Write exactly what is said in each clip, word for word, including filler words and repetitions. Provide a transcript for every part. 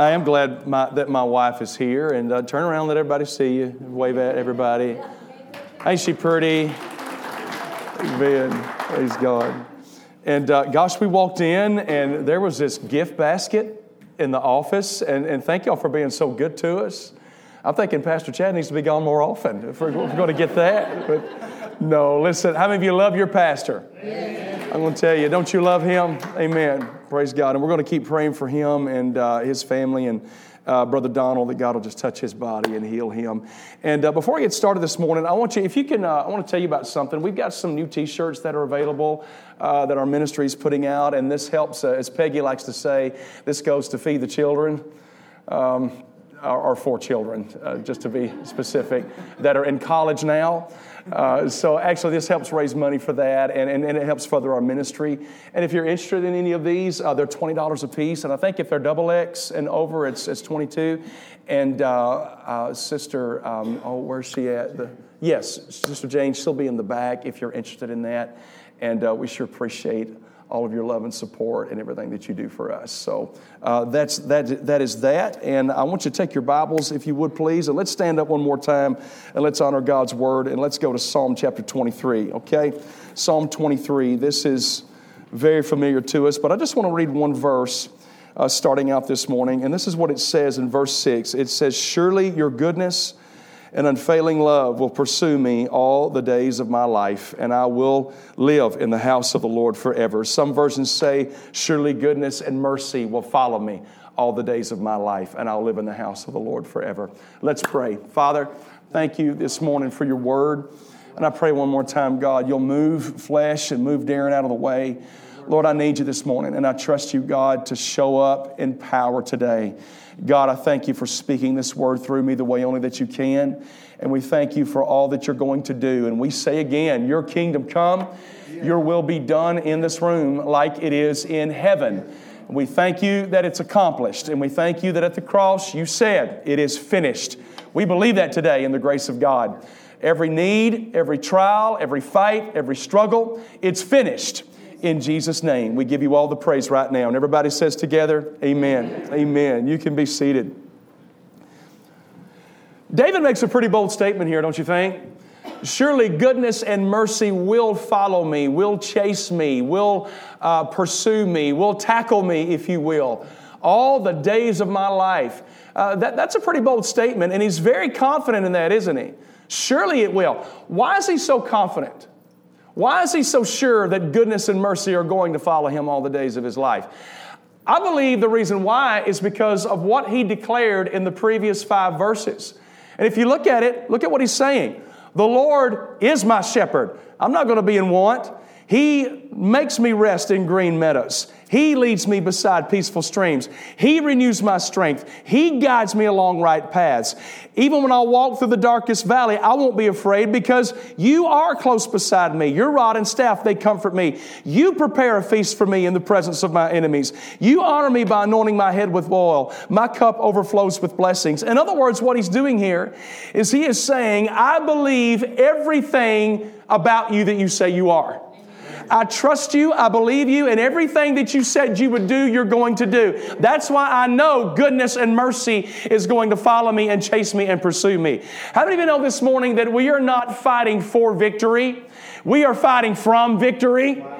I am glad my, that my wife is here. And uh, turn around, let everybody see you. Wave at everybody. Ain't she pretty? Amen. Praise God. And uh, gosh, we walked in, and there was this gift basket in the office. And, and thank y'all for being so good to us. I'm thinking Pastor Chad needs to be gone more often if we're, we're going to get that. But no, listen, how many of you love your pastor? Amen. I'm going to tell you, don't you love him? Amen. Praise God. And we're going to keep praying for him and uh, his family and uh, Brother Donald, that God will just touch his body and heal him. And uh, before I get started this morning, I want you, if you can, uh, I want to tell you about something. We've got some new T-shirts that are available uh, that our ministry is putting out. And this helps, uh, as Peggy likes to say, this goes to feed the children. Um Our four children, uh, just to be specific, that are in college now. Uh, so actually this helps raise money for that, and, and, and it helps further our ministry. And if you're interested in any of these, uh, they're twenty dollars a piece. And I think if they're double X and over, it's it's twenty-two. And uh, uh, Sister, um, oh, where's she at? The, yes, Sister Jane, she'll be in the back if you're interested in that. And uh, we sure appreciate all of your love and support and everything that you do for us. So uh, that's that. That is that. And I want you to take your Bibles, if you would, please, and let's stand up one more time, and let's honor God's Word, and let's go to Psalm chapter twenty-three, okay? Psalm twenty-three. This is very familiar to us, but I just want to read one verse uh, starting out this morning, and this is what it says in verse six. It says, "Surely your goodness and unfailing love will pursue me all the days of my life, and I will live in the house of the Lord forever." Some versions say, "Surely goodness and mercy will follow me all the days of my life, and I'll live in the house of the Lord forever." Let's pray. Father, thank you this morning for your word. And I pray one more time, God, you'll move flesh and move Darren out of the way. Lord, I need you this morning, and I trust you, God, to show up in power today. God, I thank you for speaking this word through me the way only that you can. And we thank you for all that you're going to do. And we say again, your kingdom come, your will be done in this room like it is in heaven. And we thank you that it's accomplished. And we thank you that at the cross you said, "It is finished." We believe that today in the grace of God. Every need, every trial, every fight, every struggle, it's finished. In Jesus' name, we give you all the praise right now. And everybody says together, amen. Amen. Amen. You can be seated. David makes a pretty bold statement here, don't you think? Surely goodness and mercy will follow me, will chase me, will uh, pursue me, will tackle me, if you will, all the days of my life. Uh, that, that's a pretty bold statement, and he's very confident in that, isn't he? Surely it will. Why is he so confident? Why is he so sure that goodness and mercy are going to follow him all the days of his life? I believe the reason why is because of what he declared in the previous five verses. And if you look at it, look at what he's saying. The Lord is my shepherd. I'm not going to be in want. He makes me rest in green meadows. He leads me beside peaceful streams. He renews my strength. He guides me along right paths. Even when I walk through the darkest valley, I won't be afraid because you are close beside me. Your rod and staff, they comfort me. You prepare a feast for me in the presence of my enemies. You honor me by anointing my head with oil. My cup overflows with blessings. In other words, what he's doing here is he is saying, I believe everything about you that you say you are. I trust you, I believe you, and everything that you said you would do, you're going to do. That's why I know goodness and mercy is going to follow me and chase me and pursue me. How many of you know this morning that we are not fighting for victory? We are fighting from victory. Wow.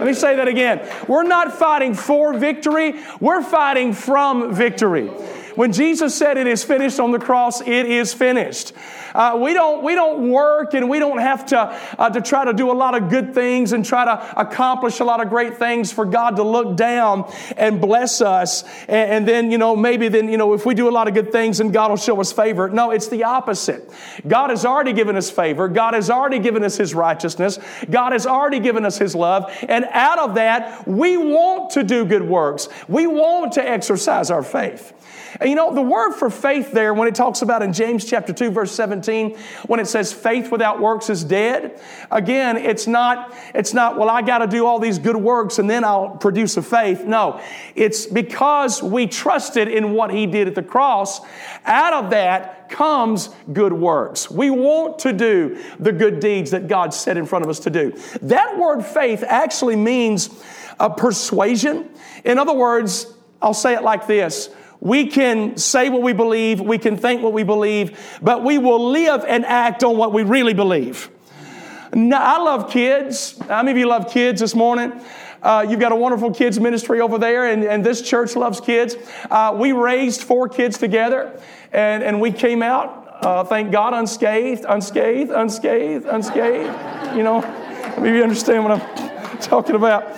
Let me say that again. We're not fighting for victory. We're fighting from victory. When Jesus said it is finished on the cross, it is finished. Uh, we don't we don't work and we don't have to uh, to try to do a lot of good things and try to accomplish a lot of great things for God to look down and bless us. And, and then, you know, maybe then, you know, if we do a lot of good things and God will show us favor. No, it's the opposite. God has already given us favor. God has already given us His righteousness. God has already given us His love. And out of that, we want to do good works. We want to exercise our faith. And you know, the word for faith there, when it talks about in James chapter two, verse seventeen, when it says faith without works is dead, again, it's not, it's not, well, I got to do all these good works and then I'll produce a faith. No, it's because we trusted in what He did at the cross. Out of that comes good works. We want to do the good deeds that God set in front of us to do. That word faith actually means a persuasion. In other words, I'll say it like this. We can say what we believe, we can think what we believe, but we will live and act on what we really believe. Now, I love kids. How many of you love kids this morning? Uh, you've got a wonderful kids ministry over there, and, and this church loves kids. Uh, we raised four kids together, and, and we came out, uh, thank God, unscathed, unscathed, unscathed, unscathed. You know, maybe you understand what I'm talking about.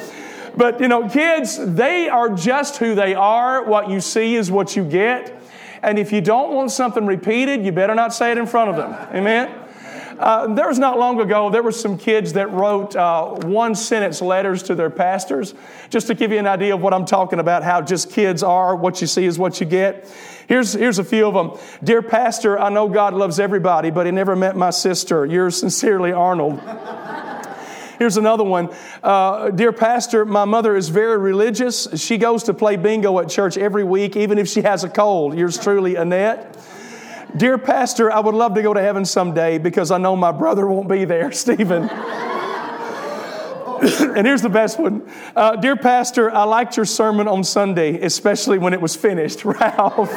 But, you know, kids, they are just who they are. What you see is what you get. And if you don't want something repeated, you better not say it in front of them. Amen? Uh, there was not long ago, there were some kids that wrote uh, one-sentence letters to their pastors, just to give you an idea of what I'm talking about, how just kids are, what you see is what you get. Here's, here's a few of them. Dear Pastor, I know God loves everybody, but he never met my sister. Yours sincerely, Arnold. Here's another one. Uh, Dear Pastor, my mother is very religious. She goes to play bingo at church every week, even if she has a cold. Yours truly, Annette. Dear Pastor, I would love to go to heaven someday because I know my brother won't be there, Stephen. And here's the best one. Uh, Dear Pastor, I liked your sermon on Sunday, especially when it was finished, Ralph.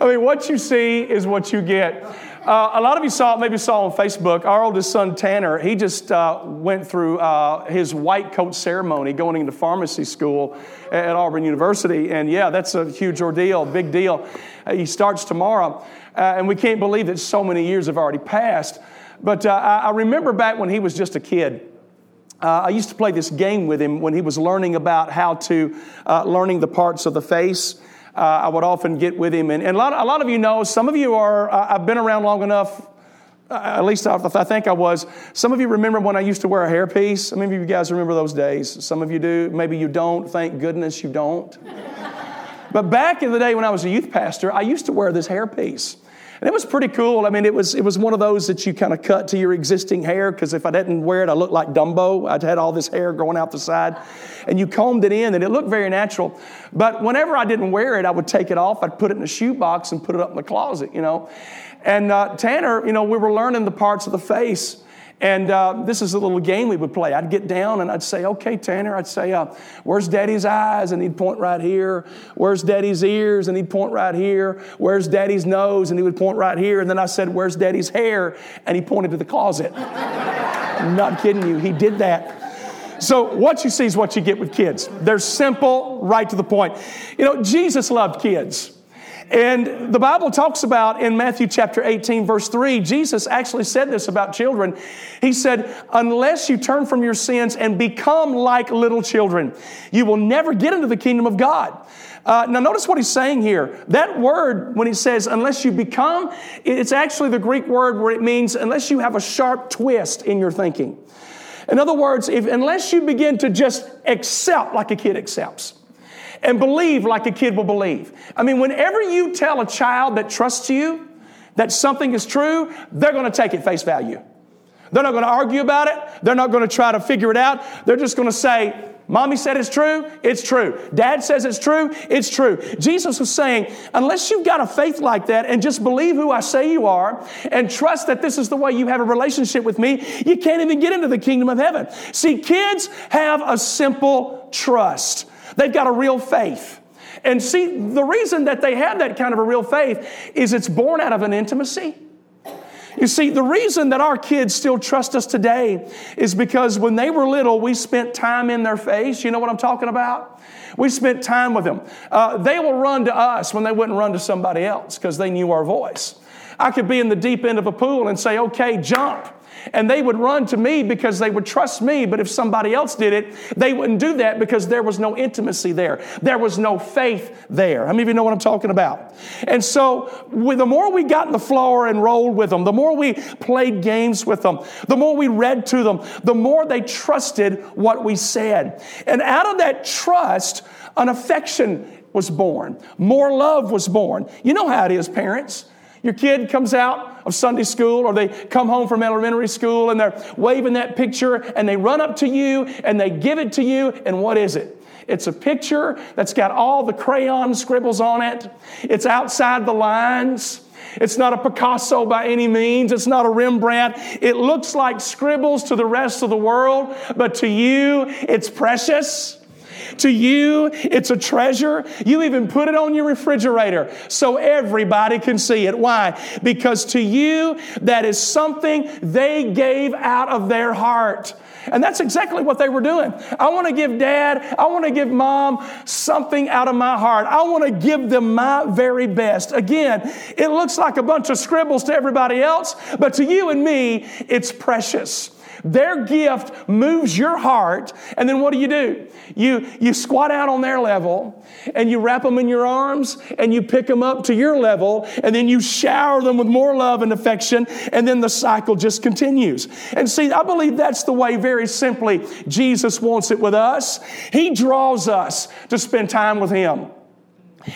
I mean, what you see is what you get. Uh, a lot of you saw, maybe saw on Facebook, our oldest son, Tanner, he just uh, went through uh, his white coat ceremony going into pharmacy school at Auburn University. And yeah, that's a huge ordeal, big deal. Uh, he starts tomorrow. Uh, and we can't believe that so many years have already passed. But uh, I, I remember back when he was just a kid. Uh, I used to play this game with him when he was learning about how to, uh, learning the parts of the face. Uh, I would often get with him. And, and a, lot, a lot of you know, some of you are, uh, I've been around long enough, uh, at least I, I think I was. Some of you remember when I used to wear a hairpiece. I mean, you guys remember those days. Some of you do. Maybe you don't. Thank goodness you don't. But back in the day when I was a youth pastor, I used to wear this hairpiece. And it was pretty cool. I mean, it was it was one of those that you kind of cut to your existing hair, because if I didn't wear it, I looked like Dumbo. I'd had all this hair growing out the side. And you combed it in, and it looked very natural. But whenever I didn't wear it, I would take it off. I'd put it in a shoebox and put it up in the closet, you know. And uh, Tanner, you know, we were learning the parts of the face. And uh, this is a little game we would play. I'd get down and I'd say, okay, Tanner, I'd say, uh, where's Daddy's eyes? And he'd point right here. Where's Daddy's ears? And he'd point right here. Where's Daddy's nose? And he would point right here. And then I said, where's Daddy's hair? And he pointed to the closet. I'm not kidding you. He did that. So what you see is what you get with kids. They're simple, right to the point. You know, Jesus loved kids. And the Bible talks about in Matthew chapter eighteen, verse three, Jesus actually said this about children. He said, unless you turn from your sins and become like little children, you will never get into the kingdom of God. Uh, now notice what he's saying here. That word, when he says, unless you become, it's actually the Greek word where it means unless you have a sharp twist in your thinking. In other words, if unless you begin to just accept like a kid accepts, and believe like a kid will believe. I mean, whenever you tell a child that trusts you that something is true, they're going to take it face value. They're not going to argue about it. They're not going to try to figure it out. They're just going to say, Mommy said it's true, it's true. Dad says it's true, it's true. Jesus was saying, unless you've got a faith like that and just believe who I say you are and trust that this is the way you have a relationship with me, you can't even get into the kingdom of heaven. See, kids have a simple trust. They've got a real faith. And see, the reason that they have that kind of a real faith is it's born out of an intimacy. You see, the reason that our kids still trust us today is because when they were little, we spent time in their face. You know what I'm talking about? We spent time with them. Uh, they will run to us when they wouldn't run to somebody else because they knew our voice. I could be in the deep end of a pool and say, okay, jump. And they would run to me because they would trust me. But if somebody else did it, they wouldn't do that because there was no intimacy there. There was no faith there. How many of you know what I'm talking about? And so we, the more we got in the floor and rolled with them, the more we played games with them, the more we read to them, the more they trusted what we said. And out of that trust, an affection was born. More love was born. You know how it is, parents. Your kid comes out of Sunday school or they come home from elementary school and they're waving that picture and they run up to you and they give it to you. And what is it? It's a picture that's got all the crayon scribbles on it. It's outside the lines. It's not a Picasso by any means. It's not a Rembrandt. It looks like scribbles to the rest of the world, but to you, it's precious. To you, it's a treasure. You even put it on your refrigerator so everybody can see it. Why? Because to you, that is something they gave out of their heart. And that's exactly what they were doing. I want to give Dad, I want to give Mom something out of my heart. I want to give them my very best. Again, it looks like a bunch of scribbles to everybody else, but to you and me, it's precious. Their gift moves your heart, and then what do you do? You, you squat out on their level, and you wrap them in your arms, and you pick them up to your level, and then you shower them with more love and affection, and then the cycle just continues. And see, I believe that's the way, very simply, Jesus wants it with us. He draws us to spend time with Him.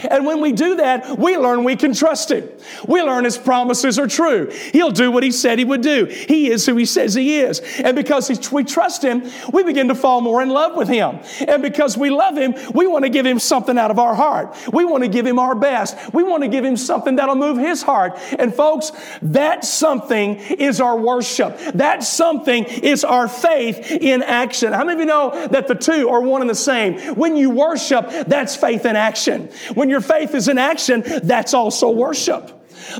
And when we do that, we learn we can trust Him. We learn His promises are true. He'll do what He said He would do. He is who He says He is. And because we trust Him, we begin to fall more in love with Him. And because we love Him, we want to give Him something out of our heart. We want to give Him our best. We want to give Him something that'll move His heart. And folks, that something is our worship. That something is our faith in action. How many of you know that the two are one and the same? When you worship, that's faith in action. When your faith is in action, that's also worship.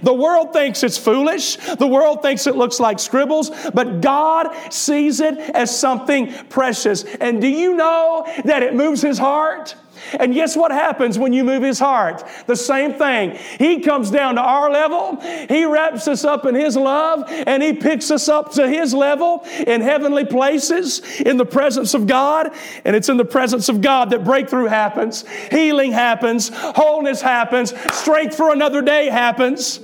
The world thinks it's foolish. The world thinks it looks like scribbles. But God sees it as something precious. And do you know that it moves His heart? And guess what happens when you move His heart? The same thing. He comes down to our level. He wraps us up in His love, and He picks us up to His level in heavenly places, in the presence of God. And it's in the presence of God that breakthrough happens, healing happens, wholeness happens, strength for another day happens.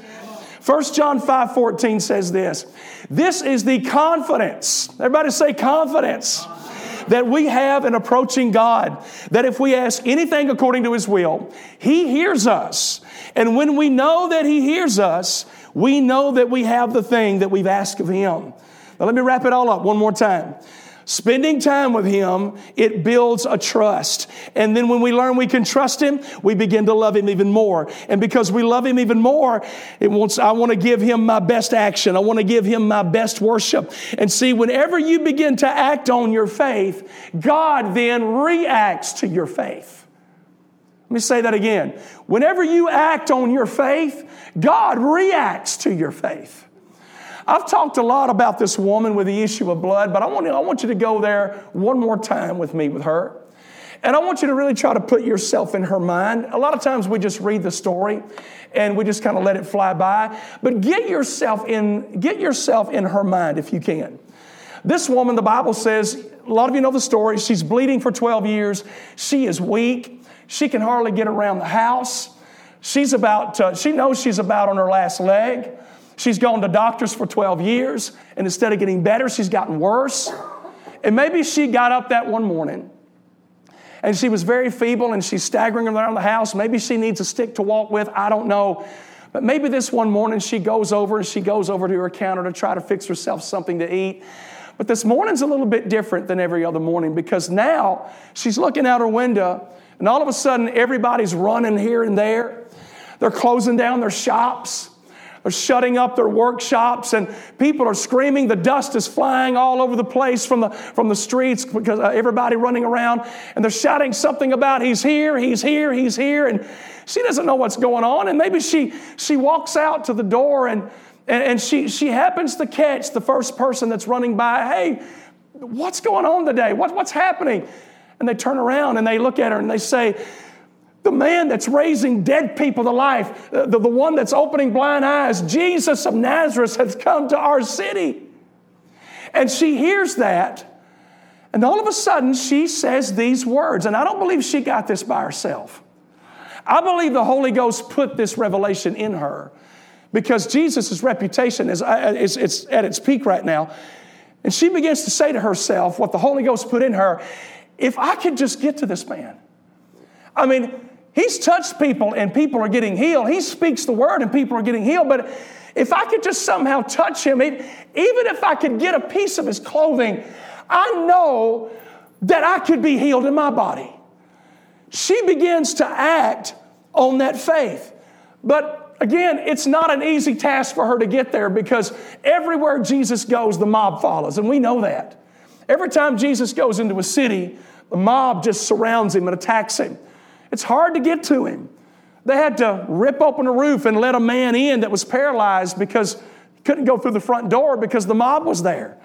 First John five fourteen says this, "This is the confidence." Everybody say confidence. "That we have in approaching God, that if we ask anything according to His will, He hears us. And when we know that He hears us, we know that we have the thing that we've asked of Him." Now let me wrap it all up one more time. Spending time with Him, it builds a trust. And then when we learn we can trust Him, we begin to love Him even more. And because we love Him even more, it wants, I want to give Him my best action. I want to give Him my best worship. And see, whenever you begin to act on your faith, God then reacts to your faith. Let me say that again. Whenever you act on your faith, God reacts to your faith. I've talked a lot about this woman with the issue of blood, but I want, I want you to go there one more time with me with her. And I want you to really try to put yourself in her mind. A lot of times we just read the story and we just kind of let it fly by. But get yourself in, get yourself in her mind if you can. This woman, the Bible says, a lot of you know the story. She's bleeding for twelve years. She is weak. She can hardly get around the house. She's about, uh, she knows she's about on her last leg. She's gone to doctors for twelve years, and instead of getting better, she's gotten worse. And maybe she got up that one morning, and she was very feeble, and she's staggering around the house. Maybe she needs a stick to walk with. I don't know. But maybe this one morning she goes over, and she goes over to her counter to try to fix herself something to eat. But this morning's a little bit different than every other morning, because now she's looking out her window, and all of a sudden everybody's running here and there. They're closing down their shops. Are shutting up their workshops, and people are screaming. The dust is flying all over the place from the from the streets because uh, everybody running around, and they're shouting something about "He's here, He's here, He's here," and she doesn't know what's going on. And maybe she she walks out to the door, and and, and she she happens to catch the first person that's running by. "Hey, what's going on today? What what's happening?" And they turn around and they look at her and they say, "The man that's raising dead people to life, the, the one that's opening blind eyes, Jesus of Nazareth has come to our city." And she hears that, and all of a sudden she says these words. And I don't believe she got this by herself. I believe the Holy Ghost put this revelation in her because Jesus' reputation is, is, is at its peak right now. And she begins to say to herself what the Holy Ghost put in her, "If I could just get to this man. I mean, he's touched people and people are getting healed. He speaks the word and people are getting healed. But if I could just somehow touch him, even if I could get a piece of his clothing, I know that I could be healed in my body." She begins to act on that faith. But again, it's not an easy task for her to get there because everywhere Jesus goes, the mob follows. And we know that. Every time Jesus goes into a city, The mob just surrounds him and attacks him. It's hard to get to him. They had to rip open the roof and let a man in that was paralyzed because he couldn't go through the front door because the mob was there.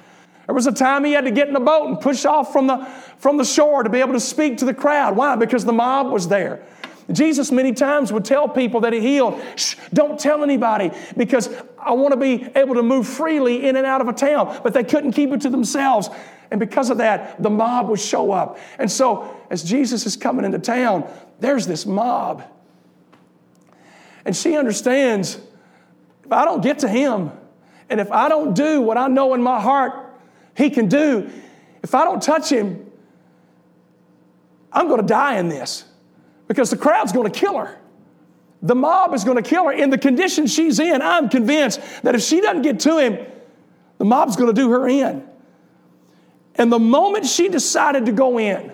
There was a time he had to get in a boat and push off from the, from the shore to be able to speak to the crowd. Why? Because the mob was there. Jesus many times would tell people that he healed, shh, don't tell anybody because I want to be able to move freely in and out of a town. But they couldn't keep it to themselves. And because of that, the mob would show up. And so as Jesus is coming into town, there's this mob. And she understands, if I don't get to him, and if I don't do what I know in my heart he can do, if I don't touch him, I'm going to die in this. Because the crowd's going to kill her. The mob is going to kill her. In the condition she's in, I'm convinced that if she doesn't get to him, the mob's going to do her in. And the moment she decided to go in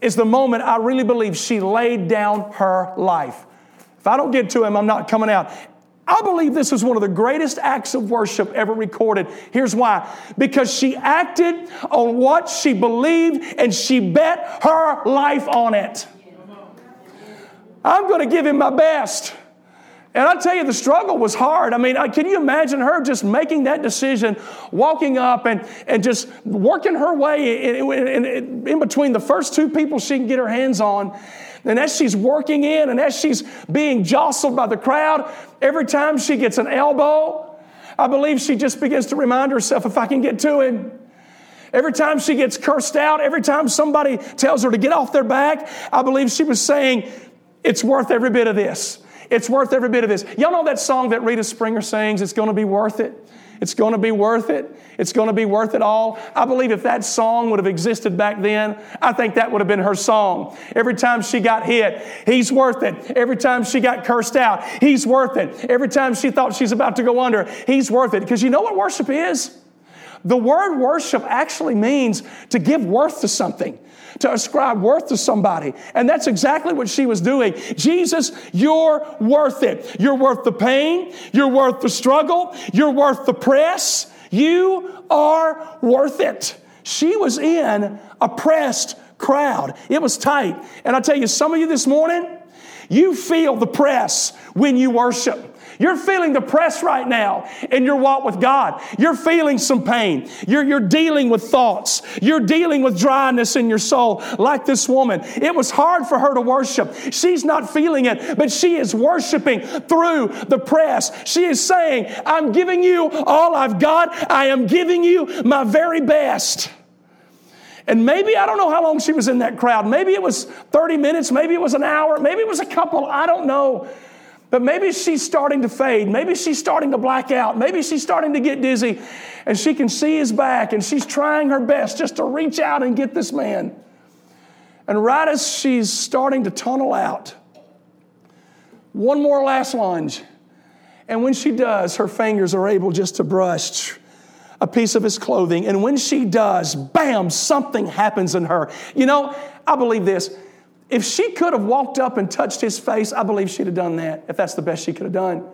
is the moment I really believe she laid down her life. If I don't get to him, I'm not coming out. I believe this is one of the greatest acts of worship ever recorded. Here's why. Because she acted on what she believed and she bet her life on it. I'm going to give him my best. And I tell you, the struggle was hard. I mean, can you imagine her just making that decision, walking up and, and just working her way in, in, in between the first two people she can get her hands on. And as she's working in and as she's being jostled by the crowd, every time she gets an elbow, I believe she just begins to remind herself, if I can get to him. Every time she gets cursed out, every time somebody tells her to get off their back, I believe she was saying, it's worth every bit of this. It's worth every bit of this. Y'all know that song that Rita Springer sings, It's going to be worth it. It's going to be worth it. It's going to be worth it all. I believe if that song would have existed back then, I think that would have been her song. Every time she got hit, he's worth it. Every time she got cursed out, he's worth it. Every time she thought she's about to go under, he's worth it. Because you know what worship is? The word worship actually means to give worth to something, to ascribe worth to somebody. And that's exactly what she was doing. Jesus, you're worth it. You're worth the pain. You're worth the struggle. You're worth the press. You are worth it. She was in a pressed crowd. It was tight. And I tell you, some of you this morning, you feel the press when you worship. You're feeling the press right now in your walk with God. You're feeling some pain. You're, you're dealing with thoughts. You're dealing with dryness in your soul, like this woman. It was hard for her to worship. She's not feeling it, but she is worshiping through the press. She is saying, I'm giving you all I've got. I am giving you my very best. And maybe, I don't know how long she was in that crowd. Maybe it was thirty minutes. Maybe it was an hour. Maybe it was a couple. I don't know. But maybe she's starting to fade. Maybe she's starting to black out. Maybe she's starting to get dizzy. And she can see his back. And she's trying her best just to reach out and get this man. And right as she's starting to tunnel out, one more last lunge. And when she does, her fingers are able just to brush a piece of his clothing. And when she does, bam, something happens in her. You know, I believe this. If she could have walked up and touched his face, I believe she'd have done that, if that's the best she could have done.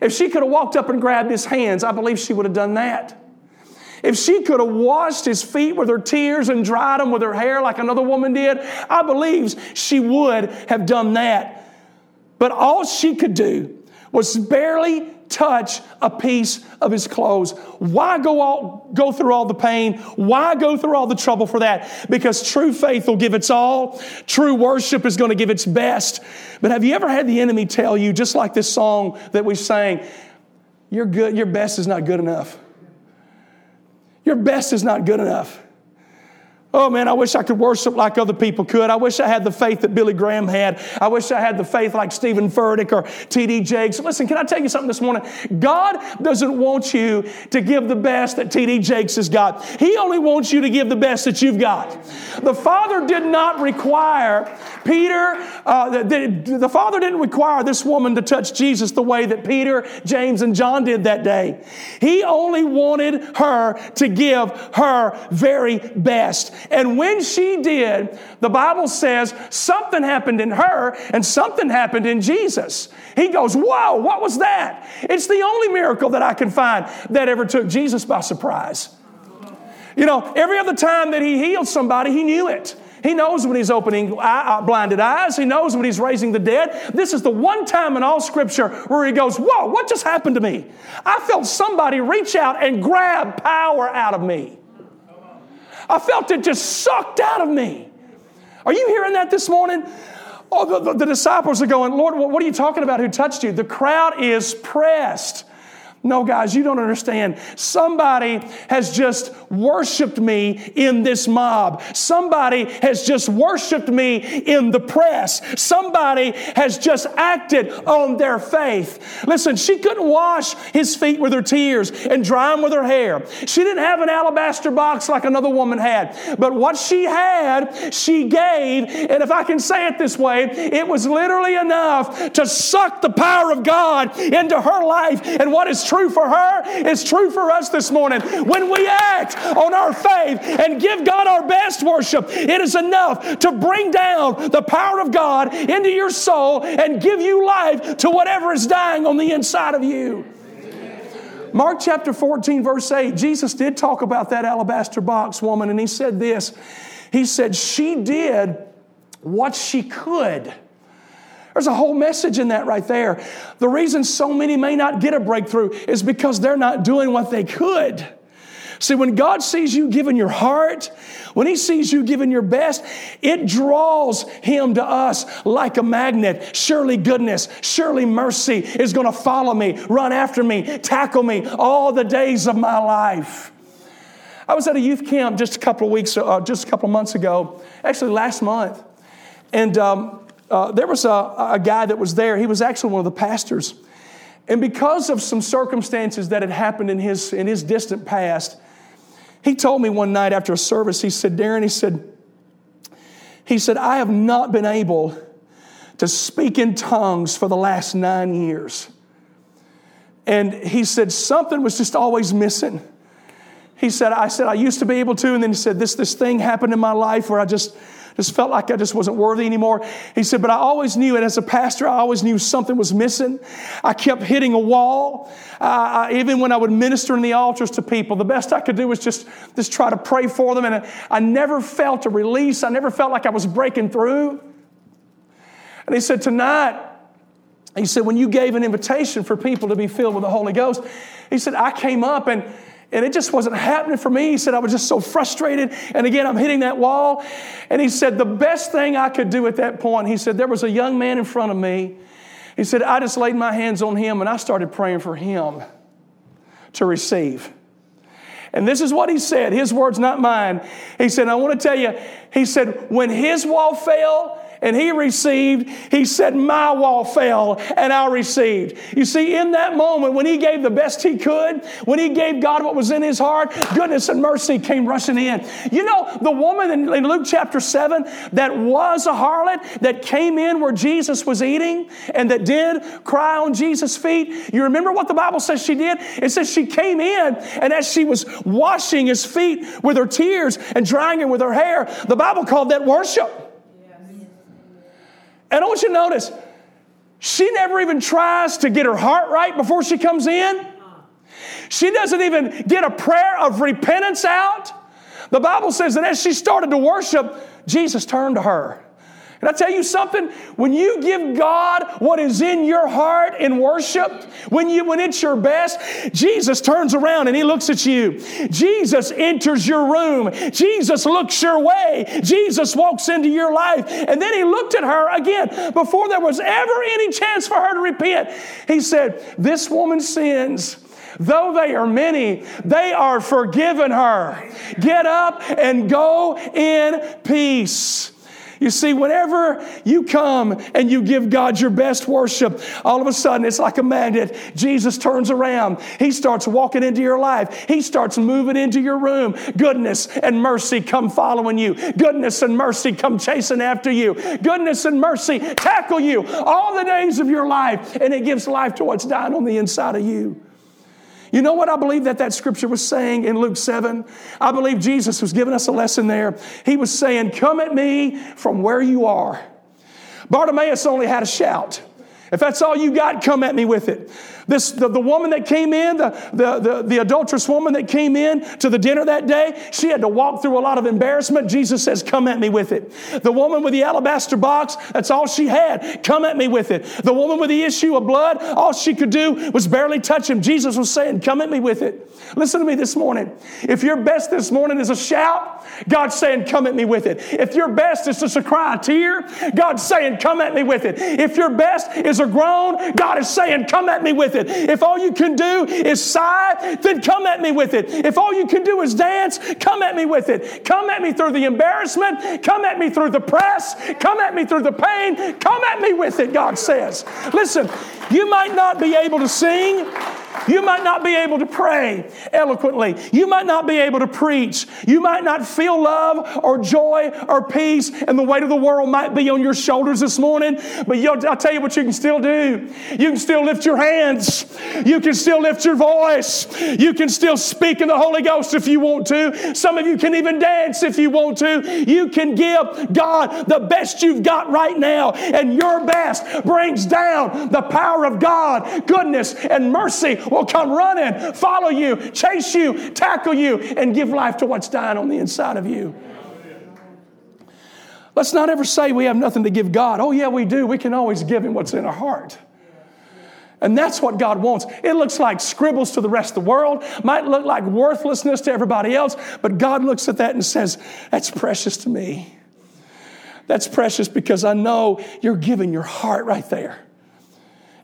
If she could have walked up and grabbed his hands, I believe she would have done that. If she could have washed his feet with her tears and dried them with her hair like another woman did, I believe she would have done that. But all she could do was barely touch a piece of his clothes. Why go all, go through all the pain? Why go through all the trouble for that? Because true faith will give its all. True worship is going to give its best. But have you ever had the enemy tell you, just like this song that we sang, your good, your best is not good enough. Your best is not good enough. Oh man, I wish I could worship like other people could. I wish I had the faith that Billy Graham had. I wish I had the faith like Stephen Furtick or T D Jakes. Listen, can I tell you something this morning? God doesn't want you to give the best that T D Jakes has got. He only wants you to give the best that you've got. The Father did not require Peter, uh, the, the, the Father didn't require this woman to touch Jesus the way that Peter, James, and John did that day. He only wanted her to give her very best. And when she did, the Bible says something happened in her and something happened in Jesus. He goes, whoa, what was that? It's the only miracle that I can find that ever took Jesus by surprise. You know, every other time that he healed somebody, he knew it. He knows when he's opening eye, uh, blinded eyes. He knows when he's raising the dead. This is the one time in all Scripture where he goes, whoa, what just happened to me? I felt somebody reach out and grab power out of me. I felt it just sucked out of me. Are you hearing that this morning? Oh, the, the, the disciples are going, Lord, what are you talking about? Who touched you? The crowd is pressed. No, guys, you don't understand. Somebody has just worshiped me in this mob. Somebody has just worshiped me in the press. Somebody has just acted on their faith. Listen, she couldn't wash his feet with her tears and dry them with her hair. She didn't have an alabaster box like another woman had. But what she had, she gave. And if I can say it this way, it was literally enough to suck the power of God into her life. And what is true for her is true for us this morning. When we act on our faith and give God our best worship, it is enough to bring down the power of God into your soul and give you life to whatever is dying on the inside of you. Mark chapter fourteen, verse eight, Jesus did talk about that alabaster box woman, and he said this. He said, she did what she could. There's a whole message in that right there. The reason so many may not get a breakthrough is because they're not doing what they could. See, when God sees you giving your heart, when He sees you giving your best, it draws Him to us like a magnet. Surely goodness, surely mercy is going to follow me, run after me, tackle me all the days of my life. I was at a youth camp just a couple of weeks, uh, just a couple of months ago, actually last month, and um, Uh, there was a, a guy that was there. He was actually one of the pastors. And because of some circumstances that had happened in his, in his distant past, he told me one night after a service, he said, Darren, he said, he said, I have not been able to speak in tongues for the last nine years. And he said, something was just always missing. He said, I said, I used to be able to. And then he said, this, this thing happened in my life where I just... Just felt like I just wasn't worthy anymore. He said, but I always knew, and as a pastor, I always knew something was missing. I kept hitting a wall. Uh, I, even when I would minister in the altars to people, the best I could do was just, just try to pray for them. And I, I never felt a release. I never felt like I was breaking through. And he said, tonight, he said, when you gave an invitation for people to be filled with the Holy Ghost, he said, I came up and And it just wasn't happening for me. He said, I was just so frustrated. And again, I'm hitting that wall. And he said, the best thing I could do at that point, he said, there was a young man in front of me. He said, I just laid my hands on him and I started praying for him to receive. And this is what he said. His words, not mine. He said, I want to tell you, he said, when his wall fell, and he received, he said, my wall fell and I received. You see, in that moment, when he gave the best he could, when he gave God what was in his heart, goodness and mercy came rushing in. You know, the woman in Luke chapter seven that was a harlot, that came in where Jesus was eating and that did cry on Jesus' feet. You remember what the Bible says she did? It says she came in, and as she was washing his feet with her tears and drying it with her hair, the Bible called that worship. And I want you to notice, she never even tries to get her heart right before she comes in. She doesn't even get a prayer of repentance out. The Bible says that as she started to worship, Jesus turned to her. And I tell you something, when you give God what is in your heart in worship, when you when it's your best, Jesus turns around and He looks at you. Jesus enters your room. Jesus looks your way. Jesus walks into your life. And then He looked at her again before there was ever any chance for her to repent. He said, this woman sins. Though they are many, they are forgiven her. Get up and go in peace. You see, whenever you come and you give God your best worship, all of a sudden it's like a magnet. Jesus turns around. He starts walking into your life. He starts moving into your room. Goodness and mercy come following you. Goodness and mercy come chasing after you. Goodness and mercy tackle you all the days of your life, and it gives life to what's dying on the inside of you. You know what I believe that that scripture was saying in Luke seven? I believe Jesus was giving us a lesson there. He was saying, come at me from where you are. Bartimaeus only had a shout. If that's all you got, come at me with it. This the, the woman that came in, the, the, the, the adulterous woman that came in to the dinner that day, she had to walk through a lot of embarrassment. Jesus says, come at me with it. The woman with the alabaster box, that's all she had. Come at me with it. The woman with the issue of blood, all she could do was barely touch him. Jesus was saying, come at me with it. Listen to me this morning. If your best this morning is a shout, God's saying, come at me with it. If your best is just a cry, a tear, God's saying, come at me with it. If your best is a groan, God is saying, come at me with it. If all you can do is sigh, then come at me with it. If all you can do is dance, come at me with it. Come at me through the embarrassment. Come at me through the press. Come at me through the pain. Come at me with it, God says. Listen, you might not be able to sing. You might not be able to pray eloquently. You might not be able to preach. You might not feel love or joy or peace, and the weight of the world might be on your shoulders this morning. But I'll tell you what you can still do. You can still lift your hands. You can still lift your voice. You can still speak in the Holy Ghost if you want to. Some of you can even dance if you want to. You can give God the best you've got right now, and your best brings down the power of God. Goodness and mercy will come running, follow you, chase you, tackle you, and give life to what's dying on the inside of you. Let's not ever say we have nothing to give God. Oh, yeah, we do. We can always give him what's in our heart. And that's what God wants. It looks like scribbles to the rest of the world. Might look like worthlessness to everybody else. But God looks at that and says, that's precious to me. That's precious because I know you're giving your heart right there.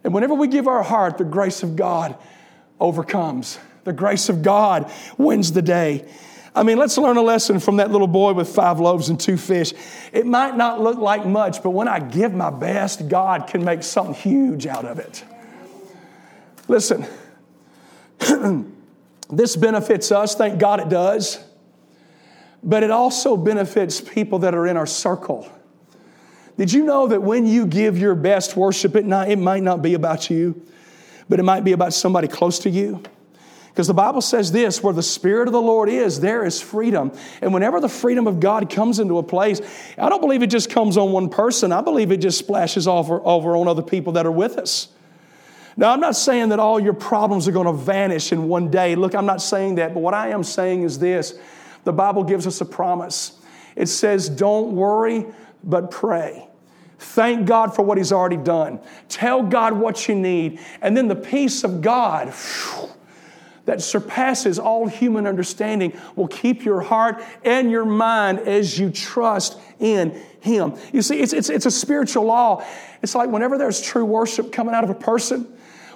And whenever we give our heart, the grace of God overcomes. The grace of God wins the day. I mean, let's learn a lesson from that little boy with five loaves and two fish. It might not look like much, but when I give my best, God can make something huge out of it. Listen, this benefits us. Thank God it does. But it also benefits people that are in our circle. Did you know that when you give your best worship at night, it might not be about you, but it might be about somebody close to you? Because the Bible says this, where the Spirit of the Lord is, there is freedom. And whenever the freedom of God comes into a place, I don't believe it just comes on one person. I believe it just splashes over, over on other people that are with us. Now, I'm not saying that all your problems are going to vanish in one day. Look, I'm not saying that. But what I am saying is this. The Bible gives us a promise. It says, don't worry, but pray. Thank God for what he's already done. Tell God what you need. And then the peace of God whew, that surpasses all human understanding will keep your heart and your mind as you trust in him. You see, it's, it's, it's a spiritual law. It's like whenever there's true worship coming out of a person,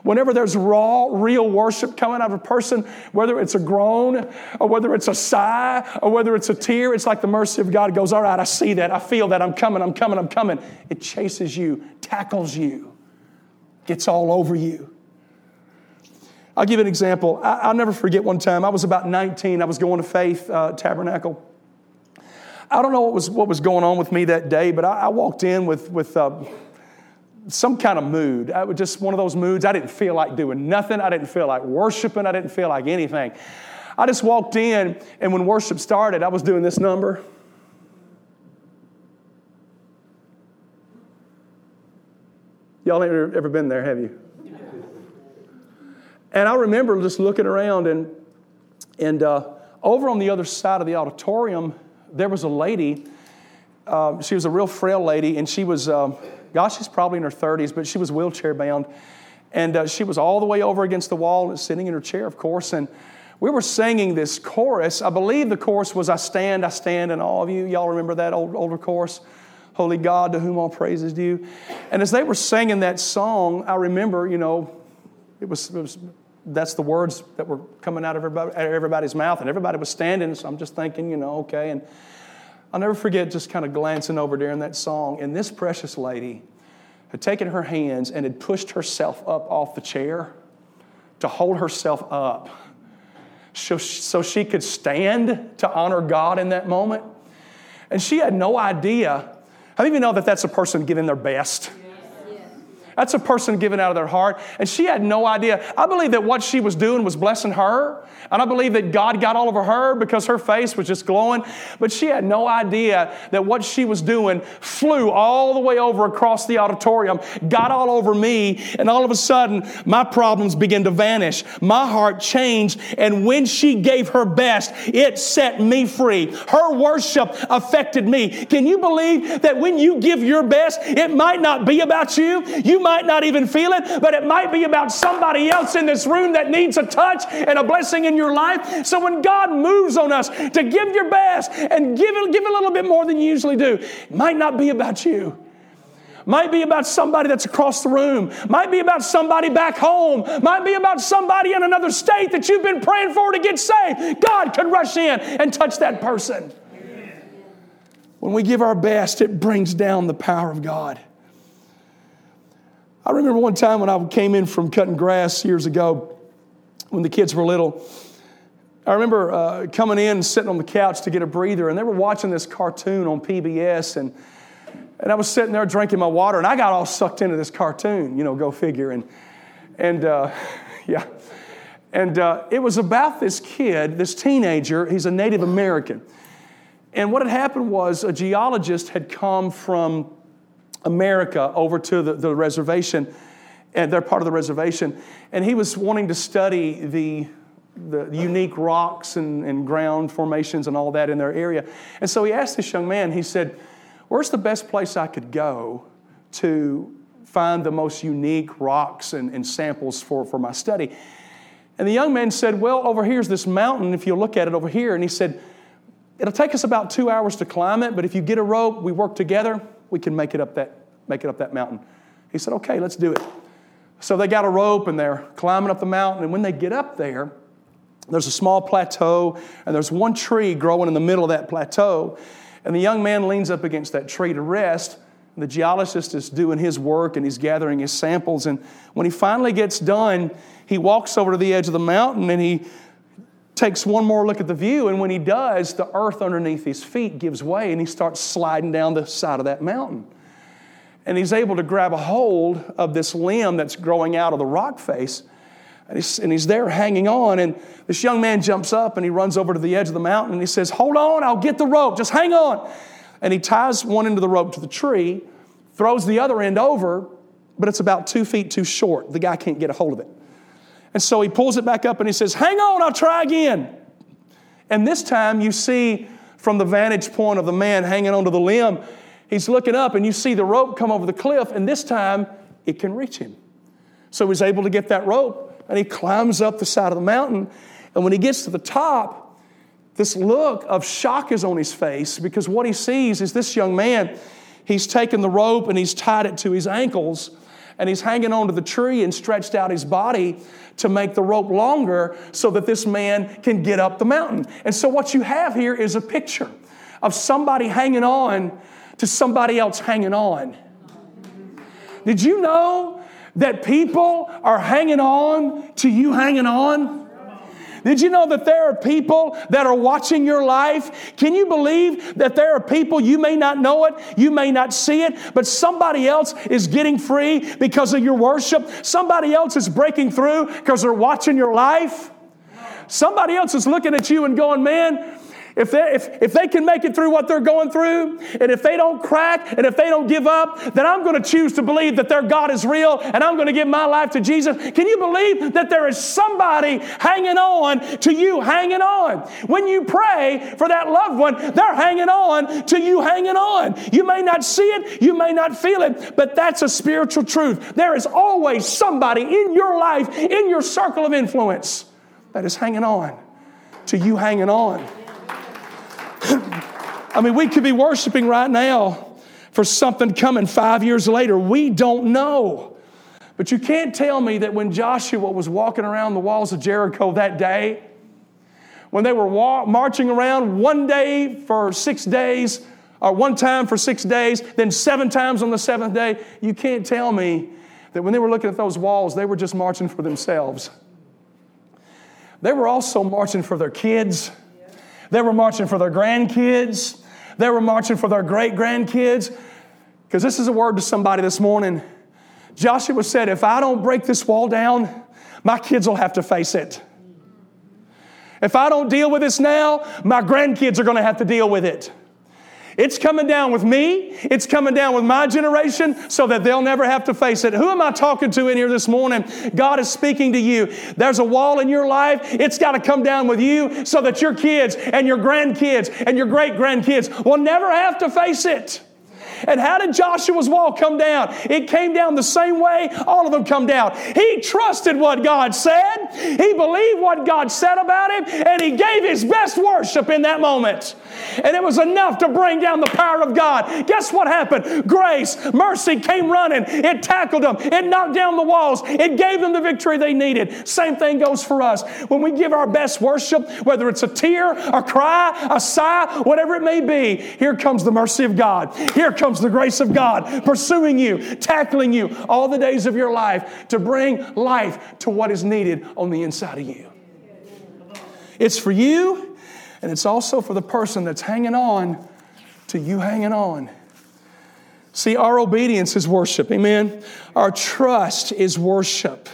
whenever there's raw, real worship coming out of a person, whether it's a groan or whether it's a sigh or whether it's a tear, it's like the mercy of God goes, all right, I see that. I feel that. I'm coming. I'm coming. I'm coming. It chases you, tackles you, gets all over you. I'll give an example. I, I'll never forget one time. I was about nineteen. I was going to Faith uh, Tabernacle. I don't know what was what was going on with me that day, but I, I walked in with... with uh, some kind of mood. I was just one of those moods. I didn't feel like doing nothing. I didn't feel like worshiping. I didn't feel like anything. I just walked in, and when worship started, I was doing this number. Y'all ain't ever been there, have you? And I remember just looking around, and and uh, over on the other side of the auditorium, there was a lady. Uh, she was a real frail lady, and she was... Um, Gosh, she's probably in her thirties, but she was wheelchair bound. And uh, she was all the way over against the wall, sitting in her chair, of course. And we were singing this chorus. I believe the chorus was, I stand, I stand, and all of you. Y'all remember that old, older chorus? Holy God, to whom all praise is due. And as they were singing that song, I remember, you know, it was, it was that's the words that were coming out of everybody, everybody's mouth. And everybody was standing. So I'm just thinking, you know, okay. And I'll never forget just kind of glancing over during that song. And this precious lady had taken her hands and had pushed herself up off the chair to hold herself up so she could stand to honor God in that moment. And she had no idea. How many of you know that that's a person giving their best? Yes. That's a person giving out of their heart. And she had no idea. I believe that what she was doing was blessing her. And I believe that God got all over her because her face was just glowing. But she had no idea that what she was doing flew all the way over across the auditorium, got all over me, and all of a sudden, my problems began to vanish. My heart changed, and when she gave her best, it set me free. Her worship affected me. Can you believe that when you give your best, it might not be about you? You might not even feel it, but it might be about somebody else in this room that needs a touch and a blessing in your life. So when God moves on us to give your best and give it, give it a little bit more than you usually do, it might not be about you. Might be about somebody that's across the room. Might be about somebody back home. Might be about somebody in another state that you've been praying for to get saved. God could rush in and touch that person. Amen. When we give our best, it brings down the power of God. I remember one time when I came in from cutting grass years ago when the kids were little. I remember uh, coming in and sitting on the couch to get a breather, and they were watching this cartoon on P B S, and And I was sitting there drinking my water, and I got all sucked into this cartoon, you know, go figure. And, and uh, yeah. And uh, it was about this kid, this teenager. He's a Native American. And what had happened was a geologist had come from America over to the, the reservation, and they're part of the reservation. And he was wanting to study the the unique rocks and, and ground formations and all that in their area. And so he asked this young man, he said, "Where's the best place I could go to find the most unique rocks and, and samples for, for my study?" And the young man said, "Well, over here's this mountain, if you look at it over here." And he said, "It'll take us about two hours to climb it, but if you get a rope, we work together, we can make it up that, make it up that mountain." He said, "Okay, let's do it." So they got a rope, and they're climbing up the mountain. And when they get up there, there's a small plateau, and there's one tree growing in the middle of that plateau. And the young man leans up against that tree to rest. The geologist is doing his work, and he's gathering his samples. And when he finally gets done, he walks over to the edge of the mountain, and he takes one more look at the view. And when he does, the earth underneath his feet gives way, and he starts sliding down the side of that mountain. And he's able to grab a hold of this limb that's growing out of the rock face. And he's, and he's there hanging on, and this young man jumps up, and he runs over to the edge of the mountain, and he says, "Hold on, I'll get the rope, just hang on." And he ties one end of the rope to the tree, throws the other end over, but it's about two feet too short. The guy can't get a hold of it. And so he pulls it back up, and he says, "Hang on, I'll try again." And this time you see from the vantage point of the man hanging onto the limb, he's looking up, and you see the rope come over the cliff, and this time it can reach him. So he's able to get that rope. And he climbs up the side of the mountain. And when he gets to the top, this look of shock is on his face, because what he sees is this young man. He's taken the rope and he's tied it to his ankles, and he's hanging onto the tree and stretched out his body to make the rope longer so that this man can get up the mountain. And so what you have here is a picture of somebody hanging on to somebody else hanging on. Did you know that people are hanging on to you hanging on? Did you know that there are people that are watching your life? Can you believe that there are people, you may not know it, you may not see it, but somebody else is getting free because of your worship? Somebody else is breaking through because they're watching your life? Somebody else is looking at you and going, "Man, If they, if, if they can make it through what they're going through, and if they don't crack, and if they don't give up, then I'm going to choose to believe that their God is real, and I'm going to give my life to Jesus." Can you believe that there is somebody hanging on to you hanging on? When you pray for that loved one, they're hanging on to you hanging on. You may not see it, you may not feel it, but that's a spiritual truth. There is always somebody in your life, in your circle of influence, that is hanging on to you hanging on. I mean, we could be worshiping right now for something coming five years later. We don't know. But you can't tell me that when Joshua was walking around the walls of Jericho that day, when they were wa- marching around one day for six days, or one time for six days, then seven times on the seventh day, you can't tell me that when they were looking at those walls, they were just marching for themselves. They were also marching for their kids. They were marching for their grandkids. They were marching for their great-grandkids. Because this is a word to somebody this morning. Joshua said, if I don't break this wall down, my kids will have to face it. If I don't deal with this now, my grandkids are going to have to deal with it. It's coming down with me. It's coming down with my generation so that they'll never have to face it. Who am I talking to in here this morning? God is speaking to you. There's a wall in your life. It's got to come down with you so that your kids and your grandkids and your great-grandkids will never have to face it. And how did Joshua's wall come down? It came down the same way all of them come down. He trusted what God said. He believed what God said about him. And he gave his best worship in that moment. And it was enough to bring down the power of God. Guess what happened? Grace, mercy came running. It tackled them. It knocked down the walls. It gave them the victory they needed. Same thing goes for us. When we give our best worship, whether it's a tear, a cry, a sigh, whatever it may be, here comes the mercy of God. Here comes the grace of God pursuing you, tackling you all the days of your life to bring life to what is needed on the inside of you. It's for you, and it's also for the person that's hanging on to you hanging on. See, our obedience is worship. Amen. Our trust is worship.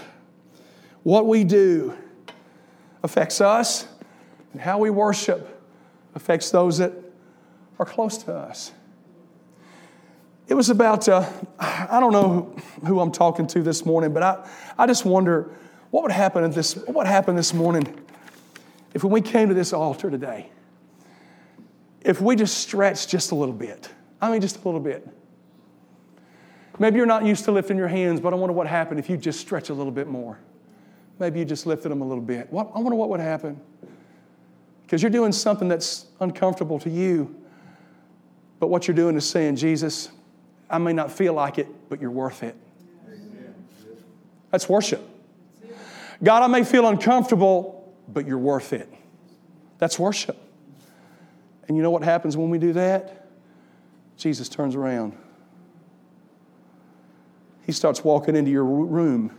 What we do affects us, and how we worship affects those that are close to us. It was about, uh, I don't know who I'm talking to this morning, but I, I just wonder what would happen at this, what happened this morning if when we came to this altar today, if we just stretched just a little bit. I mean, just a little bit. Maybe you're not used to lifting your hands, but I wonder what happened if you just stretch a little bit more. Maybe you just lifted them a little bit. What, I wonder what would happen. Because you're doing something that's uncomfortable to you, but what you're doing is saying, Jesus, I may not feel like it, but you're worth it. Amen. That's worship. God, I may feel uncomfortable, but you're worth it. That's worship. And you know what happens when we do that? Jesus turns around. He starts walking into your room.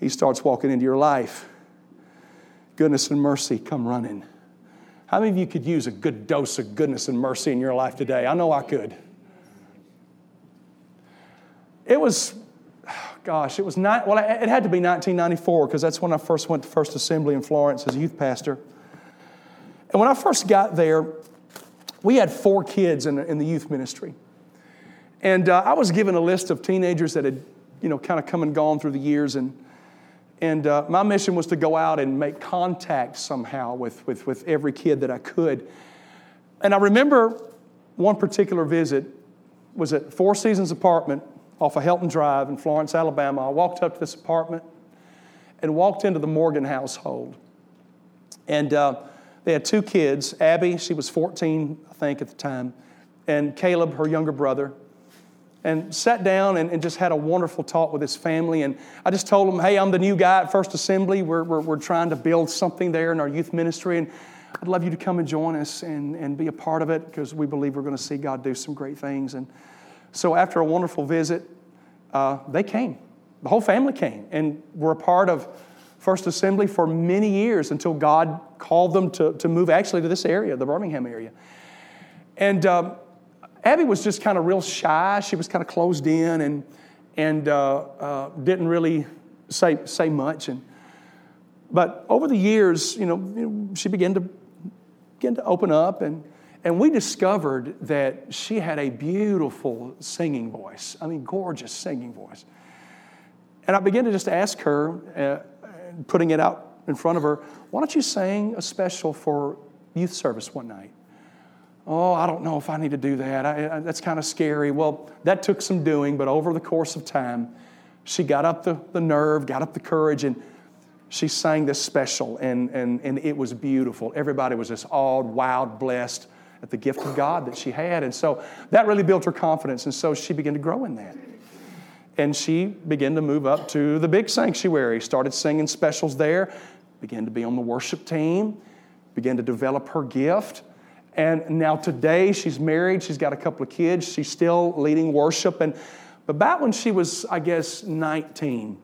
He starts walking into your life. Goodness and mercy come running. How many of you could use a good dose of goodness and mercy in your life today? I know I could. It was, gosh, it was not, well, it had to be nineteen ninety-four because that's when I first went to First Assembly in Florence as a youth pastor. And when I first got there, we had four kids in the, in the youth ministry. And uh, I was given a list of teenagers that had, you know, kind of come and gone through the years. And and uh, my mission was to go out and make contact somehow with, with, with every kid that I could. And I remember one particular visit was at Four Seasons Apartment off of Helton Drive in Florence, Alabama. I walked up to this apartment and walked into the Morgan household. And uh, they had two kids, Abby, she was fourteen, I think, at the time, and Caleb, her younger brother, and sat down and, and just had a wonderful talk with his family. And I just told them, hey, I'm the new guy at First Assembly. We're, we're, we're trying to build something there in our youth ministry, and I'd love you to come and join us and, and be a part of it because we believe we're going to see God do some great things. And so after a wonderful visit, uh, they came. The whole family came and were a part of First Assembly for many years until God called them to, to move actually to this area, the Birmingham area. And um, Abby was just kind of real shy. She was kind of closed in and and uh, uh, didn't really say say much. And but over the years, you know, she began to began to open up and. And we discovered that she had a beautiful singing voice. I mean, gorgeous singing voice. And I began to just ask her, uh, putting it out in front of her, why don't you sing a special for youth service one night? Oh, I don't know if I need to do that. I, I, that's kind of scary. Well, that took some doing, but over the course of time, she got up the, the nerve, got up the courage, and she sang this special, and, and, and it was beautiful. Everybody was just awed, wild, blessed at the gift of God that she had. And so that really built her confidence. And so she began to grow in that. And she began to move up to the big sanctuary, started singing specials there, began to be on the worship team, began to develop her gift. And now today she's married. She's got a couple of kids. She's still leading worship. And but back when she was, I guess, nineteen,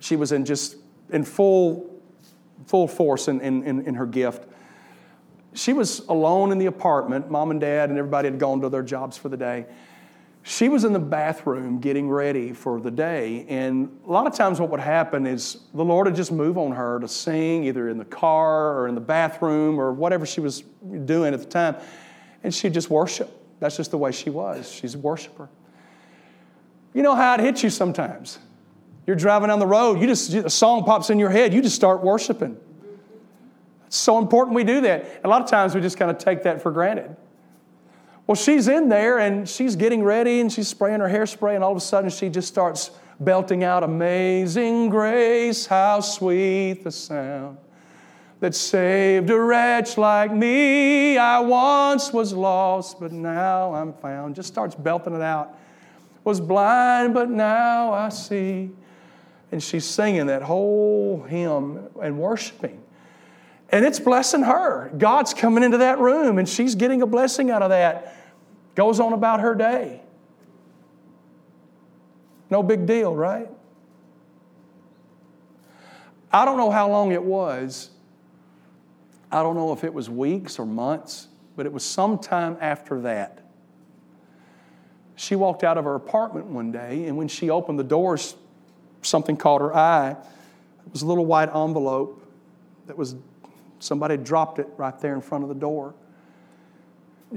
she was in just in full full force in, in, in, in her gift. She was alone in the apartment. Mom and Dad and everybody had gone to their jobs for the day. she was in the bathroom getting ready for the day. And a lot of times what would happen is the Lord would just move on her to sing, either in the car or in the bathroom or whatever she was doing at the time. And she'd just worship. That's just the way she was. She's a worshiper. You know how it hits you sometimes. You're driving down the road. You just a song pops in your head. You just start worshiping. It's so important we do that. A lot of times we just kind of take that for granted. Well, she's in there, and she's getting ready, and she's spraying her hairspray, and all of a sudden she just starts belting out, "Amazing grace, how sweet the sound that saved a wretch like me. I once was lost, but now I'm found." Just starts belting it out. "Was blind, but now I see." And she's singing that whole hymn and worshiping. And it's blessing her. God's coming into that room, and she's getting a blessing out of that. Goes on about her day. No big deal, right? I don't know how long it was. I don't know if it was weeks or months, but it was sometime after that. She walked out of her apartment one day, and when she opened the doors, something caught her eye. It was a little white envelope that was, somebody dropped it right there in front of the door.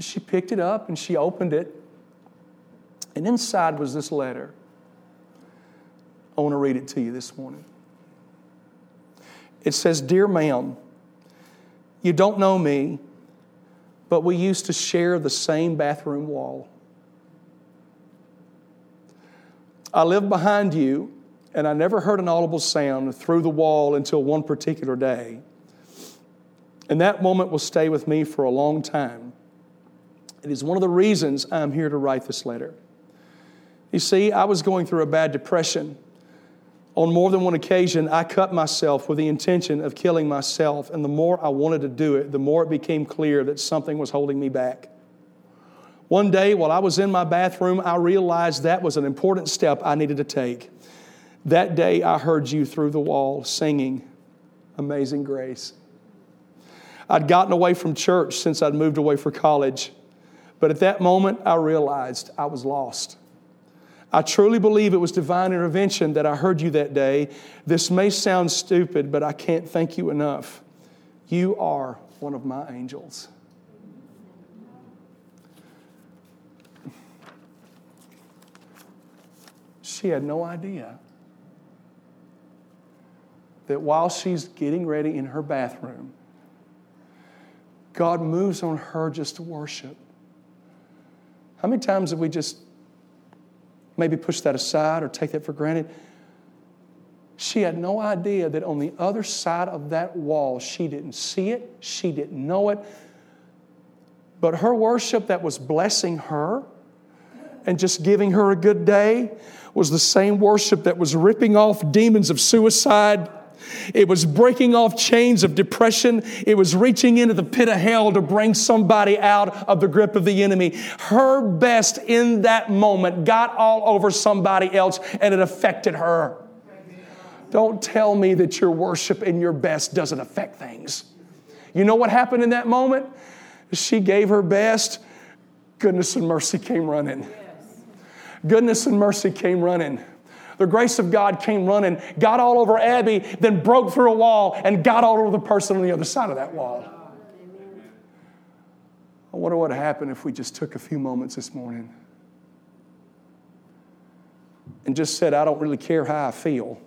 She picked it up, and she opened it, and inside was this letter. I want to read it to you this morning. It says, "Dear ma'am, you don't know me, but we used to share the same bathroom wall. I lived behind you, and I never heard an audible sound through the wall until one particular day. And that moment will stay with me for a long time. It is one of the reasons I'm here to write this letter. You see, I was going through a bad depression. On more than one occasion, I cut myself with the intention of killing myself, and the more I wanted to do it, the more it became clear that something was holding me back. One day, while I was in my bathroom, I realized that was an important step I needed to take. That day, I heard you through the wall singing, 'Amazing Grace.' I'd gotten away from church since I'd moved away for college, but at that moment, I realized I was lost. I truly believe it was divine intervention that I heard you that day. This may sound stupid, but I can't thank you enough. You are one of my angels." She had no idea that while she's getting ready in her bathroom, God moves on her just to worship. How many times have we just maybe push that aside or take that for granted? She had no idea that on the other side of that wall, she didn't see it, she didn't know it, but her worship that was blessing her and just giving her a good day was the same worship that was ripping off demons of suicide. It was breaking off chains of depression. It was reaching into the pit of hell to bring somebody out of the grip of the enemy. Her best in that moment got all over somebody else, and it affected her. Don't tell me that your worship and your best doesn't affect things. You know what happened in that moment? She gave her best. Goodness and mercy came running. Goodness and mercy came running. The grace of God came running, got all over Abby, then broke through a wall and got all over the person on the other side of that wall. I wonder what would happen if we just took a few moments this morning and just said, I don't really care how I feel.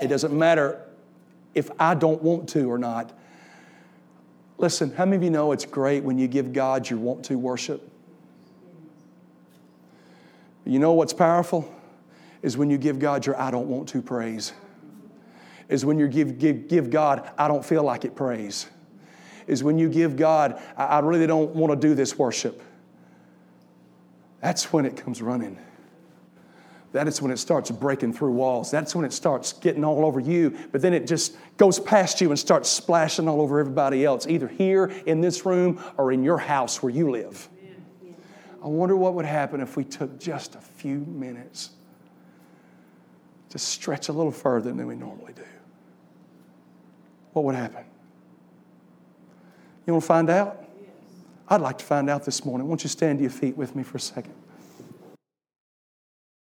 It doesn't matter if I don't want to or not. Listen, how many of you know it's great when you give God your want to worship? You know what's powerful? Is when you give God your I don't want to praise. Is when you give, give, give God I don't feel like it praise. Is when you give God I, I really don't want to do this worship. That's when it comes running. That is when it starts breaking through walls. That's when it starts getting all over you. But then it just goes past you and starts splashing all over everybody else, either here in this room or in your house where you live. I wonder what would happen if we took just a few minutes to stretch a little further than we normally do. What would happen? You want to find out? I'd like to find out this morning. Won't you stand to your feet with me for a second?